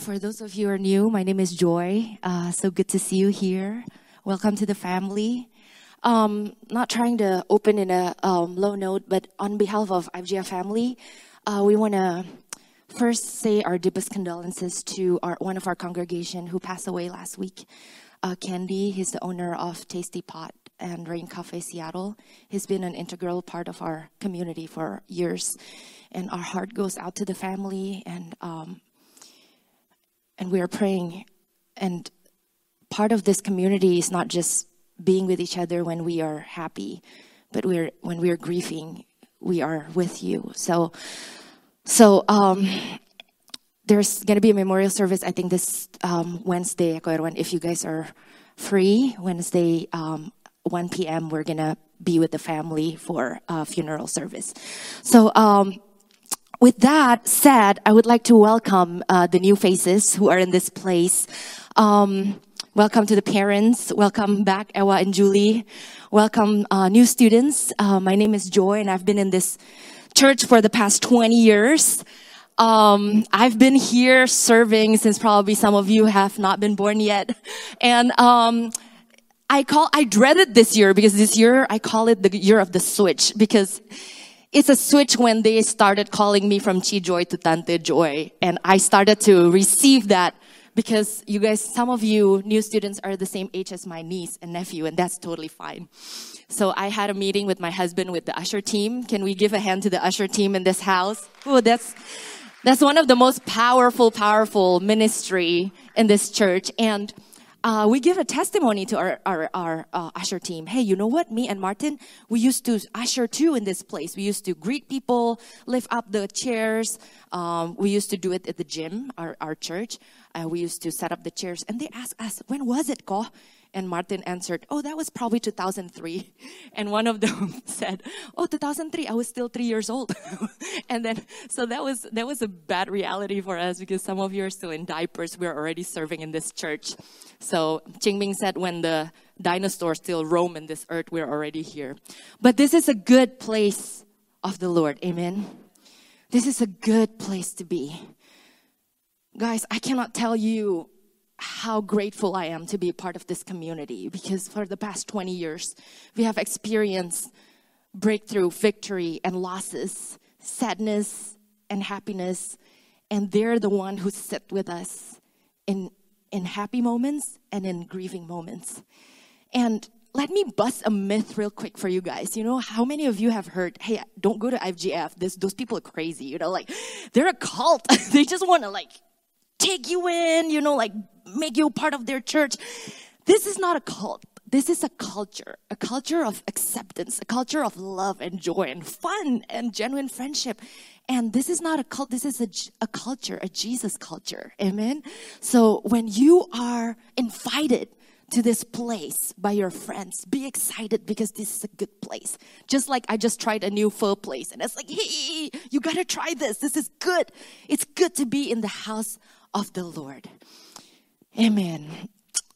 For those of you who are new, my name is Joy. So good to see you here. Welcome to the family. Not trying to open in a low note, but on behalf of IGF family, we want to first say our deepest condolences to one of our congregation who passed away last week. Candy, he's the owner of Tasty Pot and Rain Cafe Seattle. He's been an integral part of our community for years, and our heart goes out to the family, and we are praying. And part of this community is not just being with each other when we are happy, but when we are grieving, we are with you. So there's going to be a memorial service, I think, this Wednesday, if you guys are free. Wednesday, 1 p.m., we're going to be with the family for a funeral service. So with that said, I would like to welcome the new faces who are in this place. Welcome to the parents. Welcome back, Ewa and Julie. Welcome, new students. My name is Joy, and I've been in this church for the past 20 years. I've been here serving since probably some of you have not been born yet. And I dread it this year, because this year I call it the year of the switch, because it's a switch when they started calling me from Chi Joy to Tante Joy. And I started to receive that, because you guys, some of you new students are the same age as my niece and nephew, and that's totally fine. So I had a meeting with my husband with the usher team. Can we give a hand to the usher team in this house? Oh, that's one of the most powerful ministry in this church. And we give a testimony to our usher team. Hey, you know what? Me and Martin, we used to usher too in this place. We used to greet people, lift up the chairs. We used to do it at the gym, our church. We used to set up the chairs. And they asked us, when was it, Ko? And Martin answered, oh, that was probably 2003. And one of them said, oh, 2003, I was still 3 years old. And then, so that was a bad reality for us, because some of you are still in diapers. We're already serving in this church. So Qingming said, when the dinosaurs still roam in this earth, we're already here. But this is a good place of the Lord. Amen. This is a good place to be. Guys, I cannot tell you how grateful I am to be a part of this community, because for the past 20 years, we have experienced breakthrough, victory, and losses, sadness, and happiness. And they're the one who sit with us in happy moments and in grieving moments. And let me bust a myth real quick for you guys. You know, how many of you have heard, hey, don't go to IGF. Those people are crazy. You know, like, they're a cult. They just want to, like, take you in, you know, like, make you part of their church. This is not a cult. This is a culture of acceptance, a culture of love and joy and fun and genuine friendship. And this is not a cult. This is a culture, a Jesus culture. Amen. So when you are invited to this place by your friends, be excited, because this is a good place. Just like I just tried a new pho place, and it's like, hey, you got to try this. This is good. It's good to be in the house of the Lord. Amen.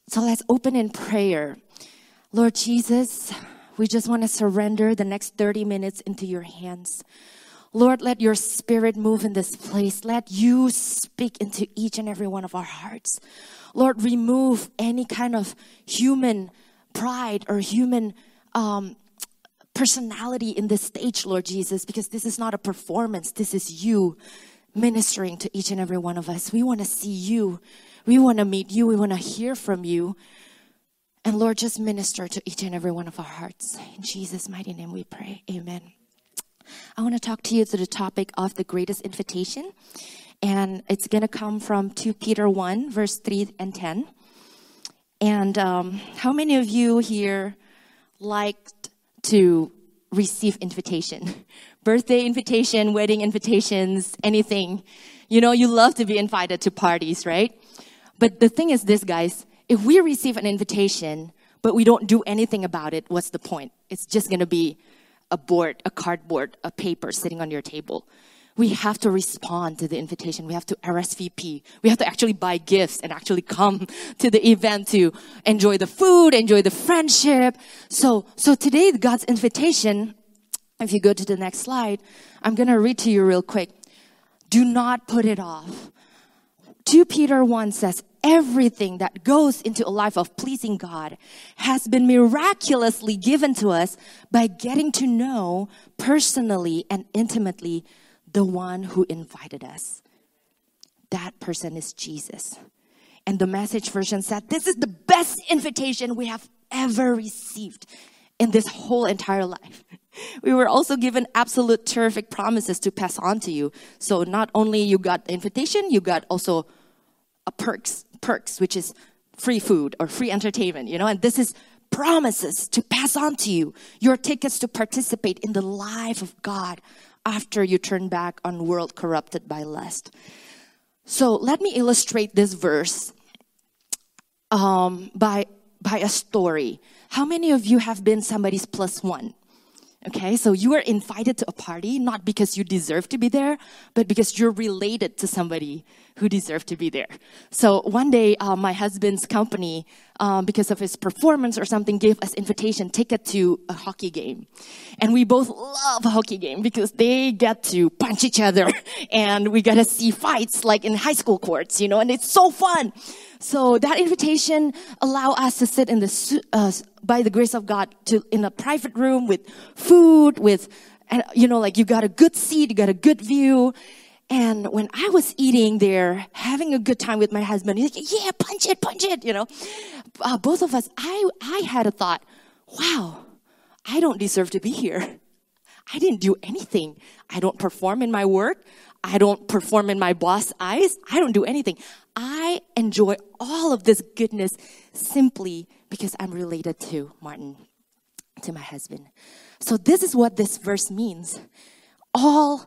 So let's open in prayer. Lord Jesus, we just want to surrender the next 30 minutes into your hands. Lord, let your spirit move in this place. Let you speak into each and every one of our hearts. Lord, remove any kind of human pride or human personality in this stage, Lord Jesus, because this is not a performance. This is you ministering to each and every one of us. We want to see you. We want to meet you. We want to hear from you. And Lord, just minister to each and every one of our hearts. In Jesus' mighty name we pray. Amen. I want to talk to you to the topic of the greatest invitation. And it's going to come from 2 Peter 1, verse 3 and 10. And how many of you here liked to receive invitation? Birthday invitation, wedding invitations, anything. You know, you love to be invited to parties, right? But the thing is this, guys. If we receive an invitation, but we don't do anything about it, what's the point? It's just going to be a board, a cardboard, a paper sitting on your table. We have to respond to the invitation. We have to RSVP. We have to actually buy gifts and actually come to the event to enjoy the food, enjoy the friendship. So today, God's invitation, if you go to the next slide, I'm going to read to you real quick. Do not put it off. 2 Peter 1 says, everything that goes into a life of pleasing God has been miraculously given to us by getting to know personally and intimately the one who invited us. That person is Jesus. And the Message version said, this is the best invitation we have ever received in this whole entire life. We were also given absolute terrific promises to pass on to you. So not only you got the invitation, you got also a perks, which is free food or free entertainment, you know, and this is promises to pass on to you, your tickets to participate in the life of God after you turn back on world corrupted by lust. So let me illustrate this verse by a story. How many of you have been somebody's plus one? Okay, so you are invited to a party, not because you deserve to be there, but because you're related to somebody who deserved to be there. So one day, my husband's company, because of his performance or something, gave us invitation ticket to a hockey game. And we both love a hockey game because they get to punch each other and we got to see fights like in high school courts, you know, and it's so fun. So that invitation allow us to sit in the by the grace of God in a private room with food, and you know, like you got a good seat, you got a good view. And when I was eating there, having a good time with my husband, he's like, yeah, punch it, you know. Both of us, I had a thought, wow, I don't deserve to be here. I didn't do anything. I don't perform in my work. I don't perform in my boss's eyes. I don't do anything. I enjoy all of this goodness simply because I'm related to Martin, to my husband. So this is what this verse means. All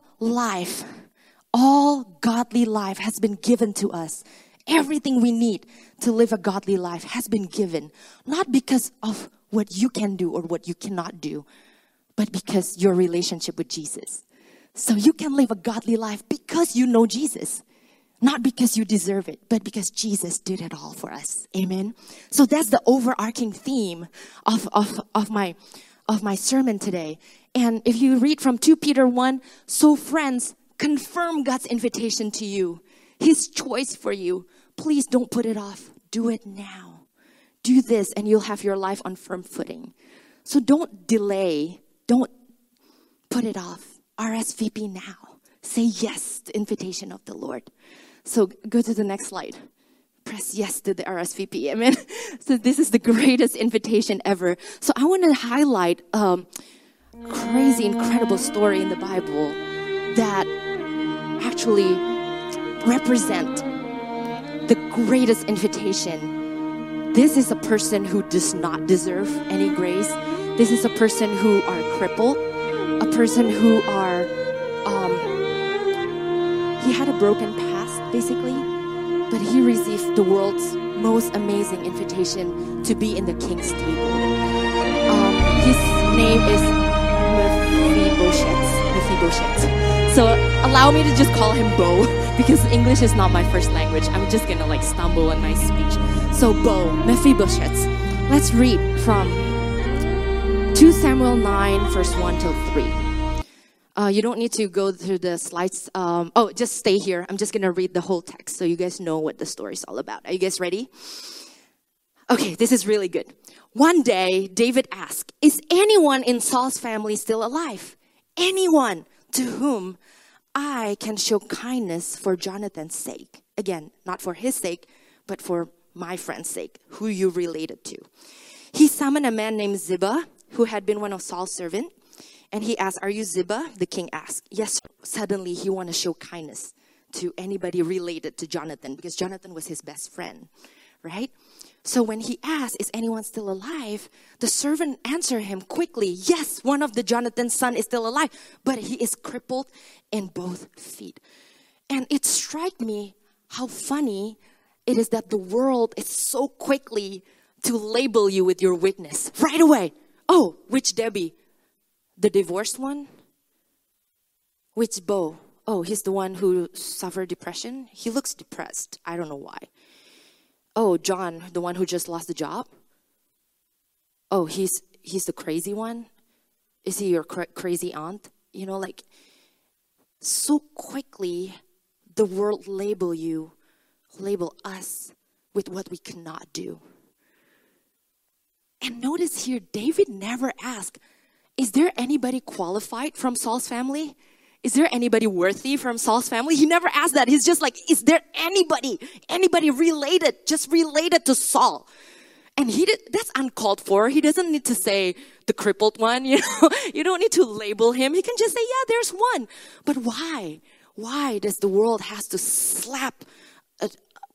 godly life has been given to us. Everything we need to live a godly life has been given, not because of what you can do or what you cannot do, but because your relationship with Jesus. So you can live a godly life because you know Jesus. Not because you deserve it, but because Jesus did it all for us. Amen. So that's the overarching theme of my sermon today. And if you read from 2 Peter 1, so friends, confirm God's invitation to you, His choice for you. Please don't put it off. Do it now. Do this and you'll have your life on firm footing. So don't delay. Don't put it off. RSVP now. Say yes to the invitation of the Lord. So go to the next slide. Press yes to the RSVP. Amen. So this is the greatest invitation ever. So I want to highlight a crazy, incredible story in the Bible that actually represent the greatest invitation. This is a person who does not deserve any grace. This is a person who are crippled, a person who are, he had a broken past, basically, but he received the world's most amazing invitation to be in the king's table. His name is Mephibosheth. So allow me to just call him Bo, because English is not my first language. I'm just gonna like stumble in my speech. So Bo, Mephibosheth. Let's read from 2 Samuel 9, verse 1 till 3. You don't need to go through the slides. Just stay here. I'm just going to read the whole text so you guys know what the story's all about. Are you guys ready? Okay, this is really good. One day, David asked, is anyone in Saul's family still alive? Anyone to whom I can show kindness for Jonathan's sake. Again, not for his sake, but for my friend's sake, who you related to. He summoned a man named Ziba, who had been one of Saul's servants. And he asked, are you Ziba? The king asked. Yes, sir. Suddenly he wanted to show kindness to anybody related to Jonathan because Jonathan was his best friend, right? So when he asked, is anyone still alive? The servant answered him quickly. Yes, one of the Jonathan's son is still alive, but he is crippled in both feet. And it struck me how funny it is that the world is so quickly to label you with your weakness right away. Oh, Rich Debbie. The divorced one? Which Bo? Oh, he's the one who suffered depression. He looks depressed. I don't know why. Oh, John, the one who just lost the job. Oh, he's the crazy one. Is he your crazy aunt? You know, like so quickly the world label you label us with what we cannot do. And notice here, David never asked, is there anybody qualified from Saul's family? Is there anybody worthy from Saul's family? He never asked that. He's just like, is there anybody related, just related to Saul? And that's uncalled for. He doesn't need to say the crippled one, you know. You don't need to label him. He can just say, yeah, there's one. But why? Why does the world has to slap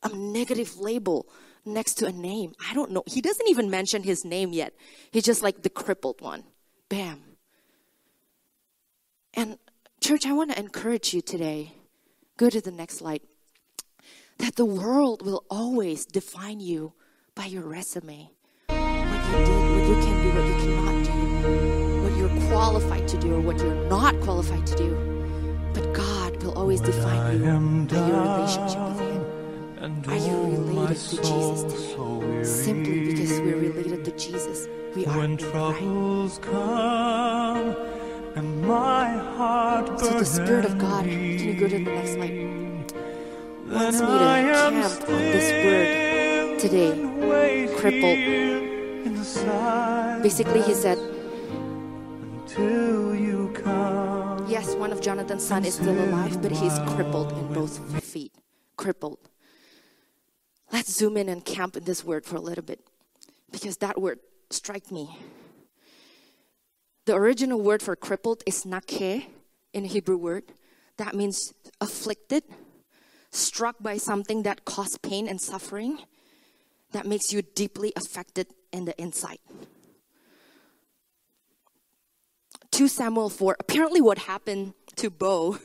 a negative label next to a name? I don't know. He doesn't even mention his name yet. He's just like the crippled one. Bam. And church, I want to encourage you today. Go to the next slide. That the world will always define you by your resume. What you did, what you can do, what you cannot do. What you're qualified to do or what you're not qualified to do. But God will always define you by your relationship with Him. Are you related to Jesus today? So simply because we're related to Jesus, we are when troubles come and my heart burns. So the Spirit of God, can you go to the next slide? Wants me to camp on this word today, crippled. Basically, he said, until you come. Yes, one of Jonathan's sons is still alive, but he's crippled in both feet. Crippled. Let's zoom in and camp in this word for a little bit, because that word struck me. The original word for crippled is nakeh in Hebrew word. That means afflicted, struck by something that caused pain and suffering, that makes you deeply affected in the inside. 2 Samuel 4, apparently what happened to Bo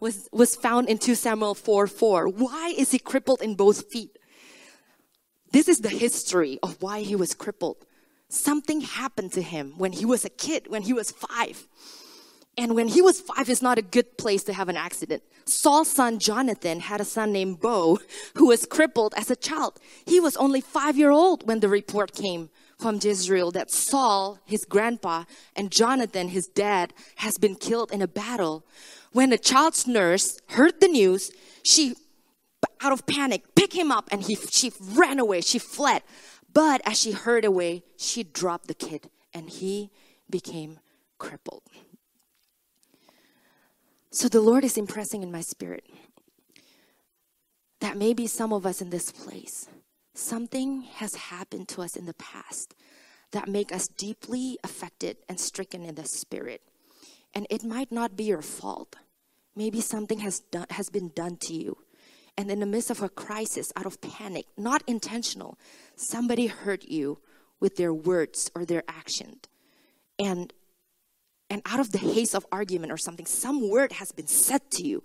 was found in 2 Samuel 4:4. Why is he crippled in both feet? This is the history of why he was crippled. Something happened to him when he was a kid, when he was 5. And when he was 5, it's not a good place to have an accident. Saul's son Jonathan had a son named Bo who was crippled as a child. He was only 5 years old when the report came from Jezreel that Saul, his grandpa, and Jonathan, his dad, has been killed in a battle. When the child's nurse heard the news, she, out of panic, picked him up and she ran away. She fled. But as she hurried away, she dropped the kid and he became crippled. So the Lord is impressing in my spirit that maybe some of us in this place, something has happened to us in the past that make us deeply affected and stricken in the spirit. And it might not be your fault. Maybe something has been done to you. And in the midst of a crisis, out of panic, not intentional, somebody hurt you with their words or their action. And out of the haze of argument or something, some word has been said to you.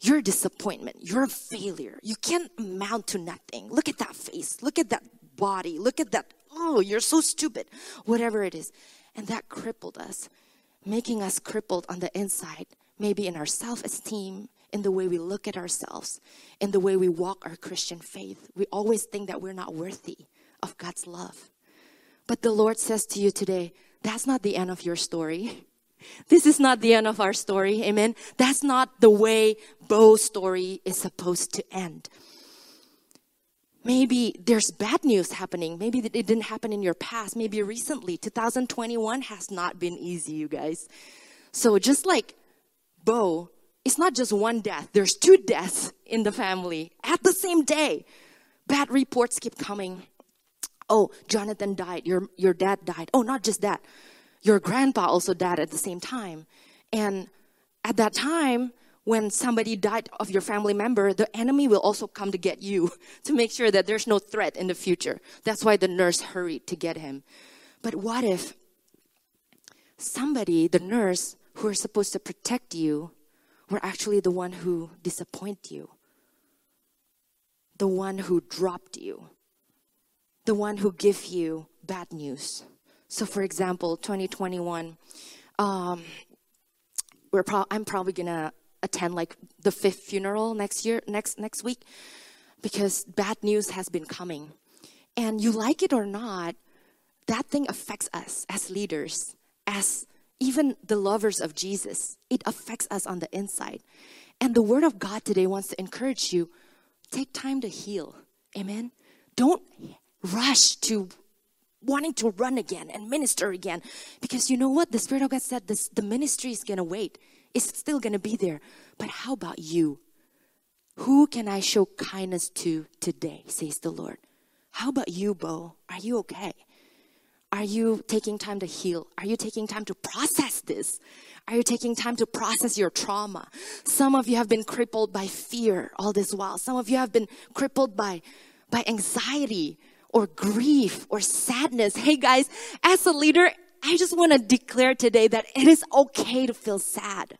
You're a disappointment. You're a failure. You can't amount to nothing. Look at that face. Look at that body. Look at that. Oh, you're so stupid. Whatever it is. And that crippled us. Making us crippled on the inside, maybe in our self-esteem, in the way we look at ourselves, in the way we walk our Christian faith. We always think that we're not worthy of God's love. But the Lord says to you today, that's not the end of your story. This is not the end of our story, amen? That's not the way Bo's story is supposed to end. Maybe there's bad news happening. Maybe it didn't happen in your past. Maybe recently, 2021 has not been easy, you guys. So just like Bo, it's not just one death. There's 2 deaths in the family at the same day. Bad reports keep coming. Oh, Jonathan died. Your dad died. Oh, not just that. Your grandpa also died at the same time. And at that time, when somebody died of your family member, the enemy will also come to get you to make sure that there's no threat in the future. That's why the nurse hurried to get him. But what if somebody, the nurse, who are supposed to protect you, were actually the one who disappointed you, the one who dropped you, the one who gave you bad news? So for example, 2021, I'm probably going to attend like the 5th funeral next week, because bad news has been coming. And you like it or not, that thing affects us as leaders, as even the lovers of Jesus. It affects us on the inside. And the word of God today wants to encourage you, Take time to heal. Amen. Don't rush to wanting to run again and minister again. Because you know what? The Spirit of God said this, the ministry is going to wait. It's still going to be there. But how about you? Who can I show kindness to today, says the Lord? How about you, Bo? Are you okay? Are you taking time to heal? Are you taking time to process this? Are you taking time to process your trauma? Some of you have been crippled by fear all this while. Some of you have been crippled by anxiety or grief or sadness. Hey guys, as a leader, I just want to declare today that it is okay to feel sad.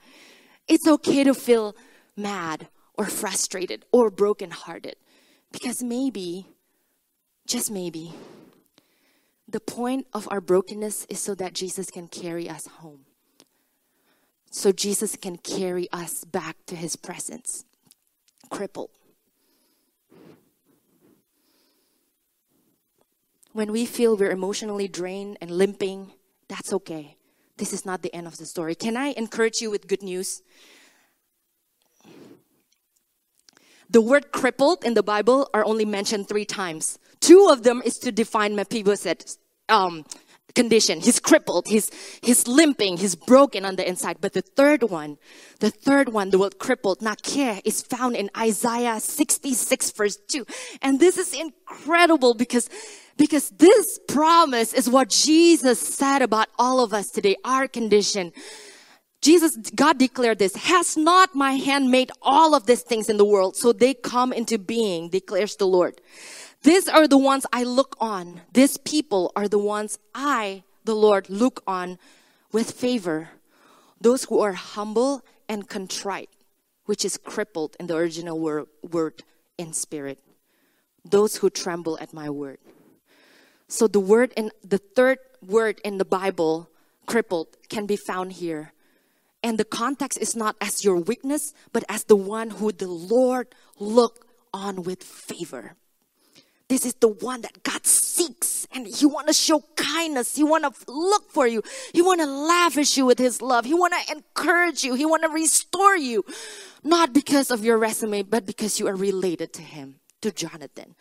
It's okay to feel mad or frustrated or brokenhearted. Because maybe, just maybe, the point of our brokenness is so that Jesus can carry us home. So Jesus can carry us back to his presence. Crippled. When we feel we're emotionally drained and limping, that's okay. This is not the end of the story. Can I encourage you with good news? The word crippled in the Bible are only mentioned 3 times. 2 of them is to define Mephibosheth's condition. He's crippled, he's limping, he's broken on the inside. But the third one, the word crippled, Machir, is found in Isaiah 66 verse 2. And this is incredible because this promise is what Jesus said about all of us today, our condition. Jesus, God declared this, has not my hand made all of these things in the world so they come into being, declares the Lord. These are the ones I look on. These people are the ones I, the Lord, look on with favor. Those who are humble and contrite, which is crippled in the original word in spirit. Those who tremble at my word. So the third word in the Bible, crippled, can be found here. And the context is not as your weakness, but as the one who the Lord look on with favor. This is the one that God seeks, and He want to show kindness. He want to look for you. He want to lavish you with His love. He want to encourage you. He want to restore you, not because of your resume, but because you are related to him, to Jonathan.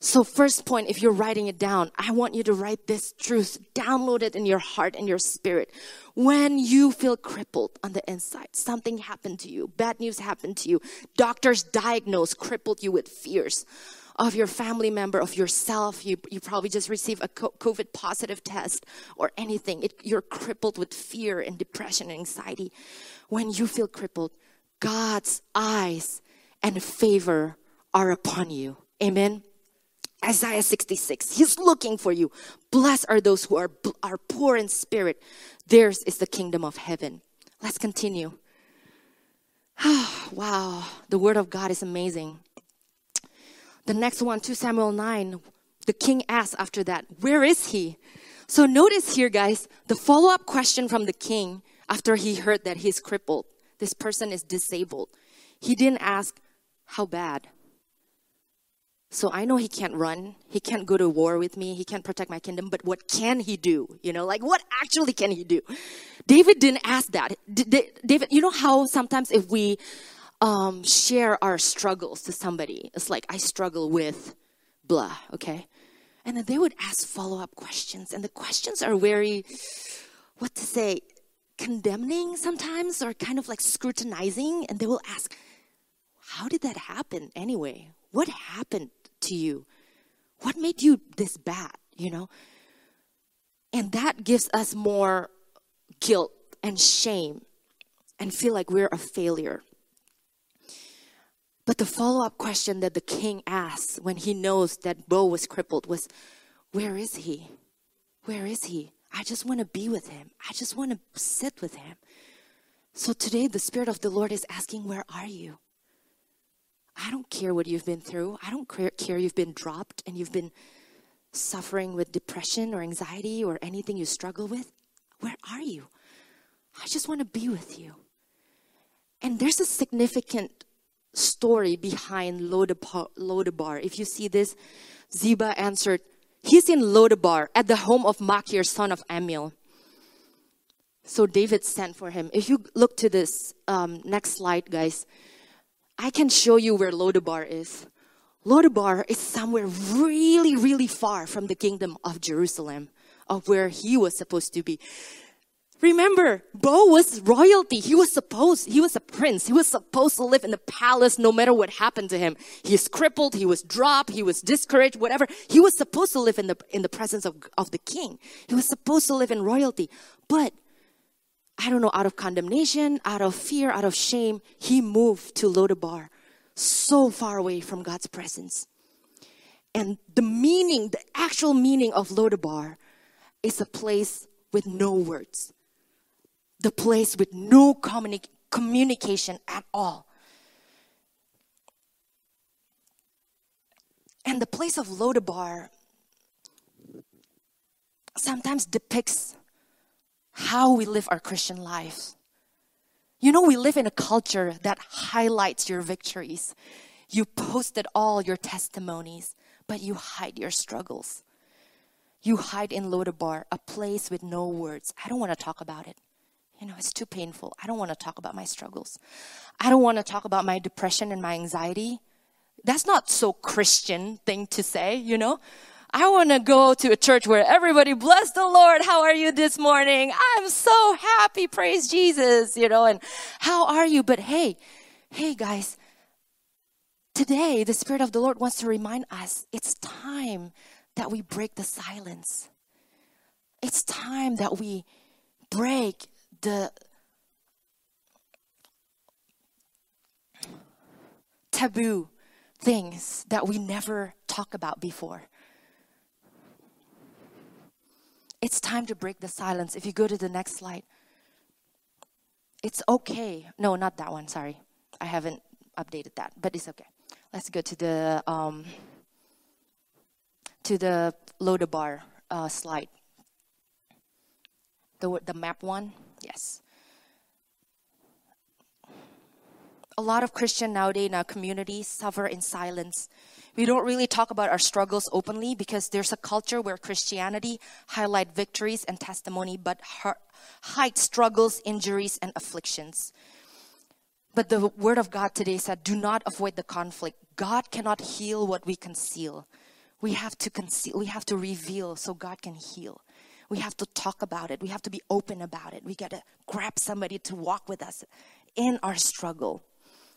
So first point, if you're writing it down, I want you to write this truth, download it in your heart and your spirit. When you feel crippled on the inside, something happened to you, bad news happened to you, doctors diagnosed, crippled you with fears of your family member, of yourself. You probably just received a COVID positive test or anything. You're crippled with fear and depression and anxiety. When you feel crippled, God's eyes and favor are upon you. Amen. Isaiah 66, he's looking for you. Blessed are those who are poor in spirit. Theirs is the kingdom of heaven. Let's continue. Oh, wow, the word of God is amazing. The next one, 2 Samuel 9, the king asks after that, where is he? So notice here, guys, the follow-up question from the king after he heard that he's crippled. This person is disabled. He didn't ask, how bad? So I know he can't run, he can't go to war with me, he can't protect my kingdom, but what can he do? You know, like what actually can he do? David didn't ask that. David, you know how sometimes if we share our struggles to somebody, it's like I struggle with blah, okay? And then they would ask follow-up questions, and the questions are very, what to say, condemning sometimes or kind of like scrutinizing, and they will ask, how did that happen anyway? What happened to you? What made you this bad, you know? And that gives us more guilt and shame and feel like we're a failure. But the follow-up question that the king asks when he knows that Bo was crippled was, where is he? Where is he? I just want to be with him. I just want to sit with him. So today the Spirit of the Lord is asking, where are you? I don't care what you've been through. I don't care you've been dropped and you've been suffering with depression or anxiety or anything you struggle with. Where are you? I just want to be with you. And there's a significant story behind Lo Debar. If you see this, Ziba answered, he's in Lo Debar at the home of Machir, son of Amiel. So David sent for him. If you look to this next slide, guys, I can show you where Lo Debar is. Lo Debar is somewhere really, really far from the kingdom of Jerusalem, of where he was supposed to be. Remember, Bo was royalty. He was a prince. He was supposed to live in the palace no matter what happened to him. He's crippled, he was dropped, he was discouraged, whatever. He was supposed to live in the presence of the king. He was supposed to live in royalty. But, I don't know, out of condemnation, out of fear, out of shame, he moved to Lo Debar, so far away from God's presence. And the actual meaning of Lo Debar is a place with no words. The place with no communication at all. And the place of Lo Debar sometimes depicts how we live our Christian lives. You know, we live in a culture that highlights your victories. You posted all your testimonies, but you hide your struggles. You hide in Lo Debar, a place with no words. I don't want to talk about it. You know, it's too painful. I don't want to talk about my struggles. I don't want to talk about my depression and my anxiety. That's not so Christian thing to say, you know. I want to go to a church where everybody, bless the Lord, how are you this morning? I'm so happy, praise Jesus, you know, and how are you? But hey guys, today the Spirit of the Lord wants to remind us it's time that we break the silence. It's time that we break the taboo things that we never talk about before. It's time to break the silence. If you go to the next slide, it's okay. No, not that one, sorry. I haven't updated that, but it's okay. Let's go to the Lo Debar slide. The map one. Yes. A lot of Christians nowadays in our community suffer in silence. We don't really talk about our struggles openly because there's a culture where Christianity highlights victories and testimony but hides struggles, injuries, and afflictions. But the Word of God today said, do not avoid the conflict. God cannot heal what we conceal. We have to conceal. We have to reveal so God can heal. We have to talk about it. We have to be open about it. We got to grab somebody to walk with us in our struggle.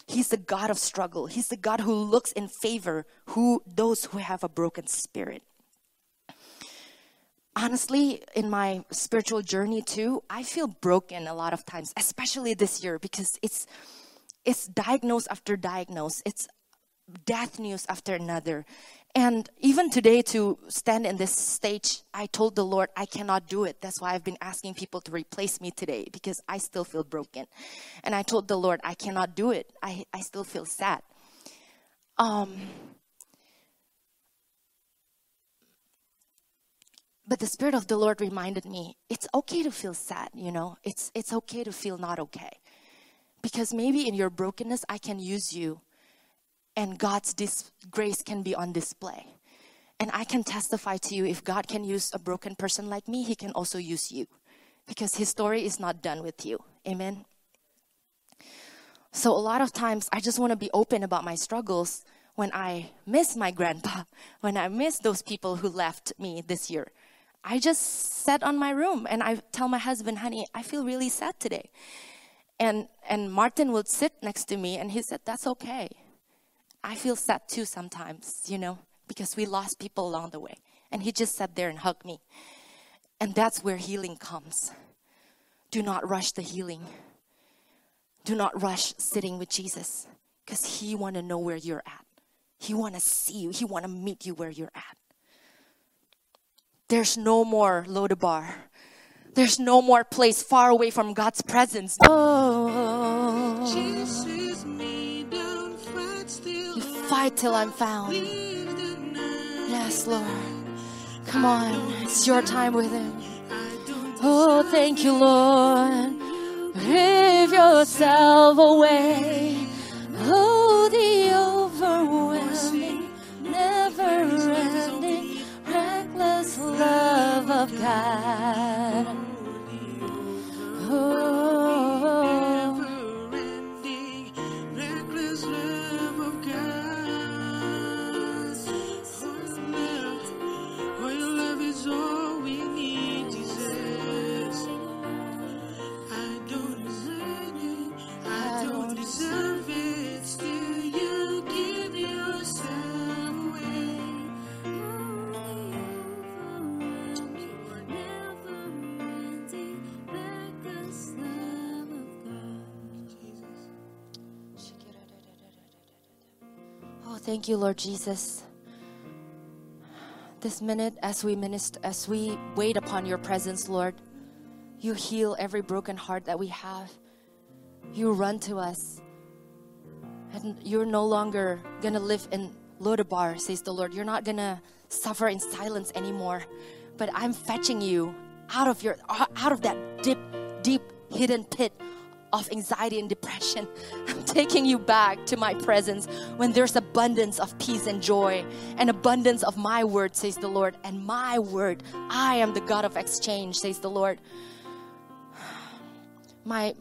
He's the God of struggle. He's the God who looks in favor those who have a broken spirit. Honestly, in my spiritual journey too, I feel broken a lot of times, especially this year because it's diagnose after diagnose. It's death news after another. And even today to stand in this stage, I told the Lord, I cannot do it. That's why I've been asking people to replace me today because I still feel broken. And I told the Lord, I cannot do it. I still feel sad. But the Spirit of the Lord reminded me, it's okay to feel sad, you know. It's okay to feel not okay. Because maybe in your brokenness, I can use you. And God's grace can be on display. And I can testify to you, if God can use a broken person like me, He can also use you. Because His story is not done with you. Amen? So a lot of times, I just want to be open about my struggles when I miss my grandpa, when I miss those people who left me this year. I just sat on my room and I tell my husband, honey, I feel really sad today. And Martin would sit next to me and he said, that's okay. I feel sad too sometimes, you know, because we lost people along the way. And he just sat there and hugged me. And that's where healing comes. Do not rush the healing. Do not rush sitting with Jesus because He wants to know where you're at. He wants to see you. He wants to meet you where you're at. There's no more Lo Debar. There's no more place far away from God's presence. Oh, Jesus, me down flat still. Fight till I'm found. Yes, Lord. Come on. It's your time with Him. Oh, thank you, Lord. Give yourself away. Oh, the overwhelming, never-ending, reckless love of God. Oh. Thank you, Lord Jesus. This minute, as we wait upon your presence, Lord, you heal every broken heart that we have. You run to us. And you're no longer going to live in Lo Debar, says the Lord. You're not going to suffer in silence anymore. But I'm fetching you out of that deep hidden pit of anxiety and depression. I'm taking you back to my presence when there's abundance of peace and joy and abundance of my word, says the Lord. And my word, I am the God of exchange, says the Lord. My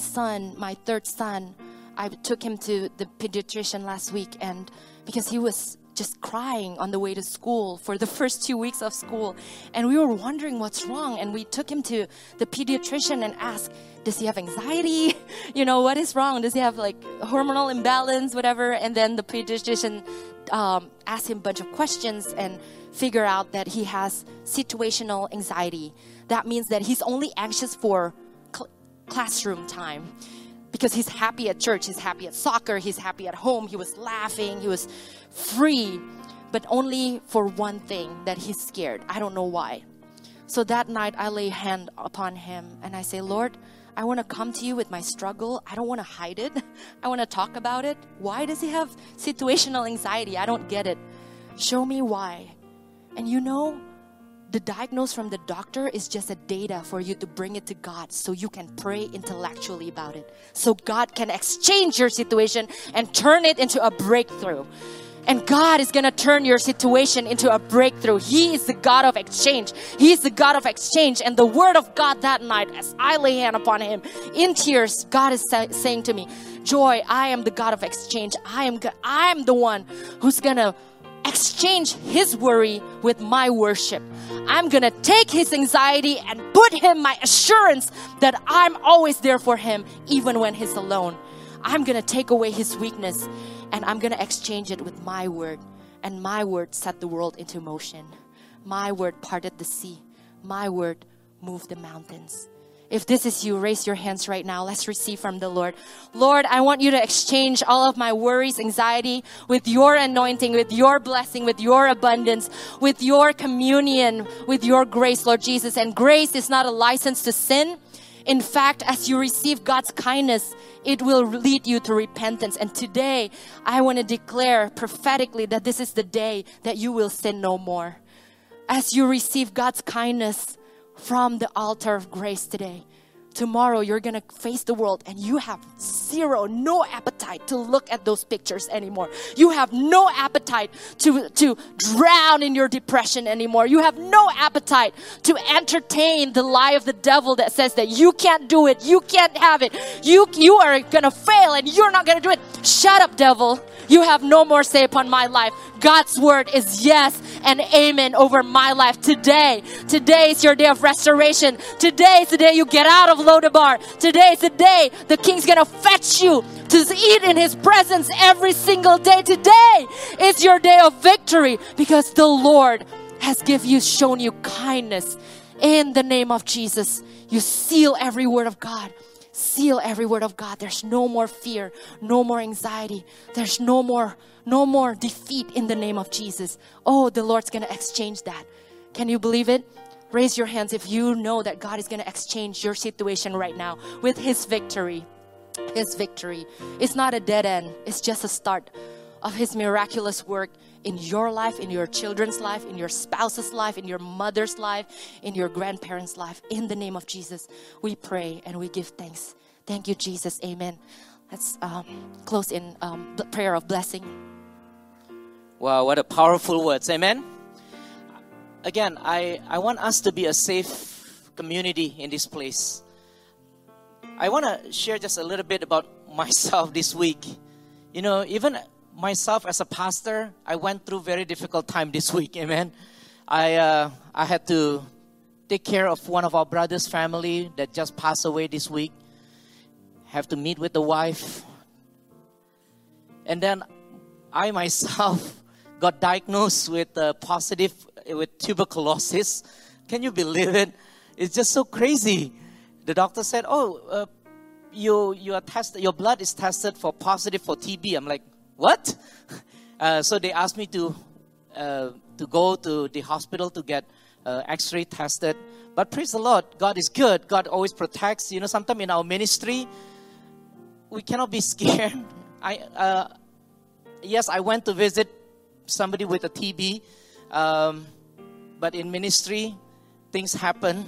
son, my third son, I took him to the pediatrician last week, and because he was just crying on the way to school for the first 2 weeks of school, and we were wondering what's wrong, and we took him to the pediatrician and asked, does he have anxiety? You know, what is wrong? Does he have like hormonal imbalance, whatever? And then the pediatrician asked him a bunch of questions and figured out that he has situational anxiety. That means that he's only anxious for classroom time. Because he's happy at church, he's happy at soccer, he's happy at home, he was laughing, he was free, but only for one thing, that he's scared. I don't know why. So that night I lay hand upon him and I say, Lord, I want to come to you with my struggle. I don't want to hide it. I want to talk about it. Why does he have situational anxiety? I don't get it. Show me why. And you know, the diagnosis from the doctor is just a data for you to bring it to God so you can pray intellectually about it. So God can exchange your situation and turn it into a breakthrough. And God is going to turn your situation into a breakthrough. He is the God of exchange. He is the God of exchange. And the word of God that night, as I lay hand upon him in tears, God is saying to me, Joy, I am the God of exchange. I am the one who's going to exchange his worry with my worship. I'm gonna take his anxiety and put him my assurance that I'm always there for him, even when he's alone. I'm gonna take away his weakness and I'm gonna exchange it with my word. And my word set the world into motion. My word parted the sea. My word moved the mountains. If this is you, raise your hands right now. Let's receive from the Lord. Lord, I want you to exchange all of my worries, anxiety with your anointing, with your blessing, with your abundance, with your communion, with your grace, Lord Jesus. And grace is not a license to sin. In fact, as you receive God's kindness, it will lead you to repentance. And today, I want to declare prophetically that this is the day that you will sin no more. As you receive God's kindness from the altar of grace today, tomorrow you're gonna face the world and you have no appetite to look at those pictures anymore. You have no appetite to drown in your depression anymore. You have no appetite to entertain the lie of the devil that says that you can't do it, you can't have it, you are gonna fail and you're not gonna do it. Shut up, devil. You have no more say upon my life. God's word is yes and amen over my life today. Today is your day of restoration. Today is the day you get out of Lo Debar. Today is the day the King's going to fetch you to eat in His presence every single day. Today is your day of victory because the Lord has shown you kindness. In the name of Jesus, you seal every word of God. Seal every word of God. There's no more fear, no more anxiety. There's no more defeat in the name of Jesus. Oh, the Lord's going to exchange that. Can you believe it? Raise your hands if you know that God is going to exchange your situation right now with His victory. His victory. It's not a dead end. It's just a start of His miraculous work in your life, in your children's life, in your spouse's life, in your mother's life, in your grandparents' life. In the name of Jesus, we pray and we give thanks. Thank you, Jesus. Amen. Let's close in prayer of blessing. Wow, what a powerful words. Amen. Again, I want us to be a safe community in this place. I want to share just a little bit about myself this week. You know, even myself as a pastor, I went through very difficult time this week. Amen. I had to take care of one of our brother's family that just passed away this week. Have to meet with the wife. And then I myself got diagnosed with positive with tuberculosis. Can you believe it? It's just so crazy. The doctor said, you are tested. Your blood is tested for positive for TB. I'm like, what? So they asked me to go to the hospital to get X-ray tested. But praise the Lord, God is good. God always protects. You know, sometimes in our ministry, we cannot be scared. Yes, I went to visit somebody with a TB, but in ministry, things happen.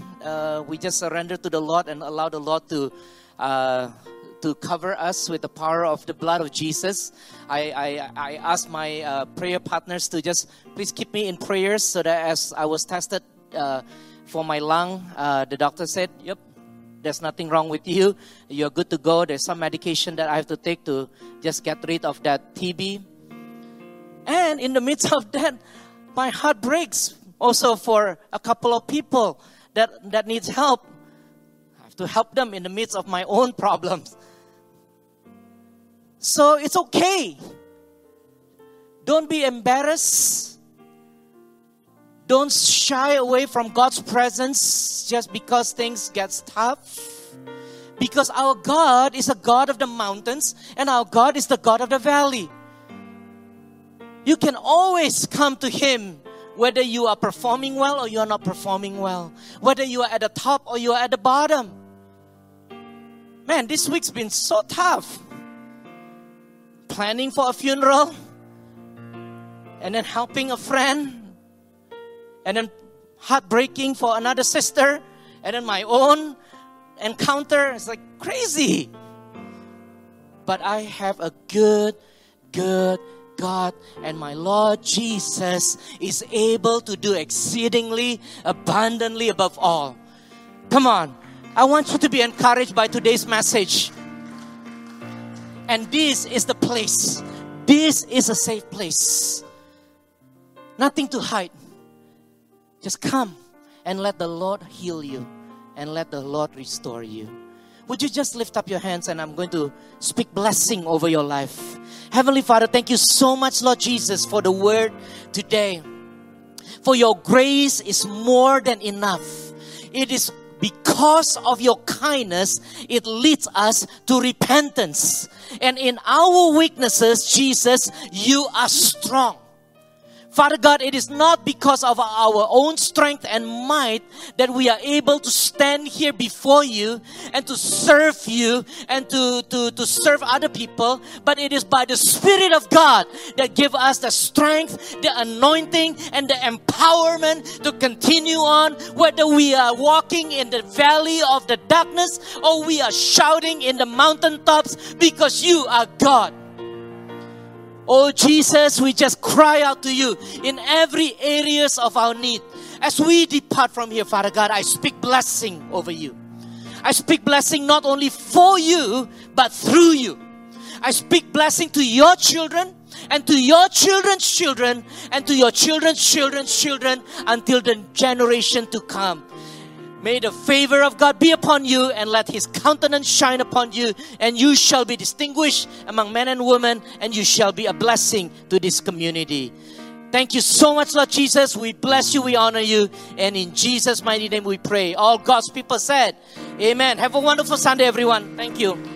We just surrender to the Lord and allow the Lord to cover us with the power of the blood of Jesus. I asked my prayer partners to just please keep me in prayers, so that as I was tested for my lung, the doctor said, "Yep, there's nothing wrong with you. You're good to go. There's some medication that I have to take to just get rid of that TB." And in the midst of that, my heart breaks. Also for a couple of people that needs help. I have to help them in the midst of my own problems. So it's okay. Don't be embarrassed. Don't shy away from God's presence just because things get tough. Because our God is a God of the mountains, and our God is the God of the valley. You can always come to Him. Whether you are performing well or you are not performing well. Whether you are at the top or you are at the bottom. Man, this week's been so tough. Planning for a funeral. And then helping a friend. And then heartbreaking for another sister. And then my own encounter. It's like crazy. But I have a good God, and my Lord Jesus is able to do exceedingly abundantly above all. Come on, I want you to be encouraged by today's message. And this is the place. This is a safe place. Nothing to hide. Just come and let the Lord heal you, and let the Lord restore you. Would you just lift up your hands, and I'm going to speak blessing over your life. Heavenly Father, thank you so much, Lord Jesus, for the word today. For your grace is more than enough. It is because of your kindness, it leads us to repentance. And in our weaknesses, Jesus, you are strong. Father God, it is not because of our own strength and might that we are able to stand here before you and to serve you and to serve other people, but it is by the Spirit of God that give us the strength, the anointing, and the empowerment to continue on, whether we are walking in the valley of the darkness or we are shouting in the mountaintops, because you are God. Oh Jesus, we just cry out to you in every areas of our need. As we depart from here, Father God, I speak blessing over you. I speak blessing not only for you, but through you. I speak blessing to your children, and to your children's children, and to your children's children's children, until the generation to come. May the favor of God be upon you, and let His countenance shine upon you, and you shall be distinguished among men and women, and you shall be a blessing to this community. Thank you so much, Lord Jesus. We bless you, we honor you, and in Jesus' mighty name we pray. All God's people said, amen. Have a wonderful Sunday, everyone. Thank you.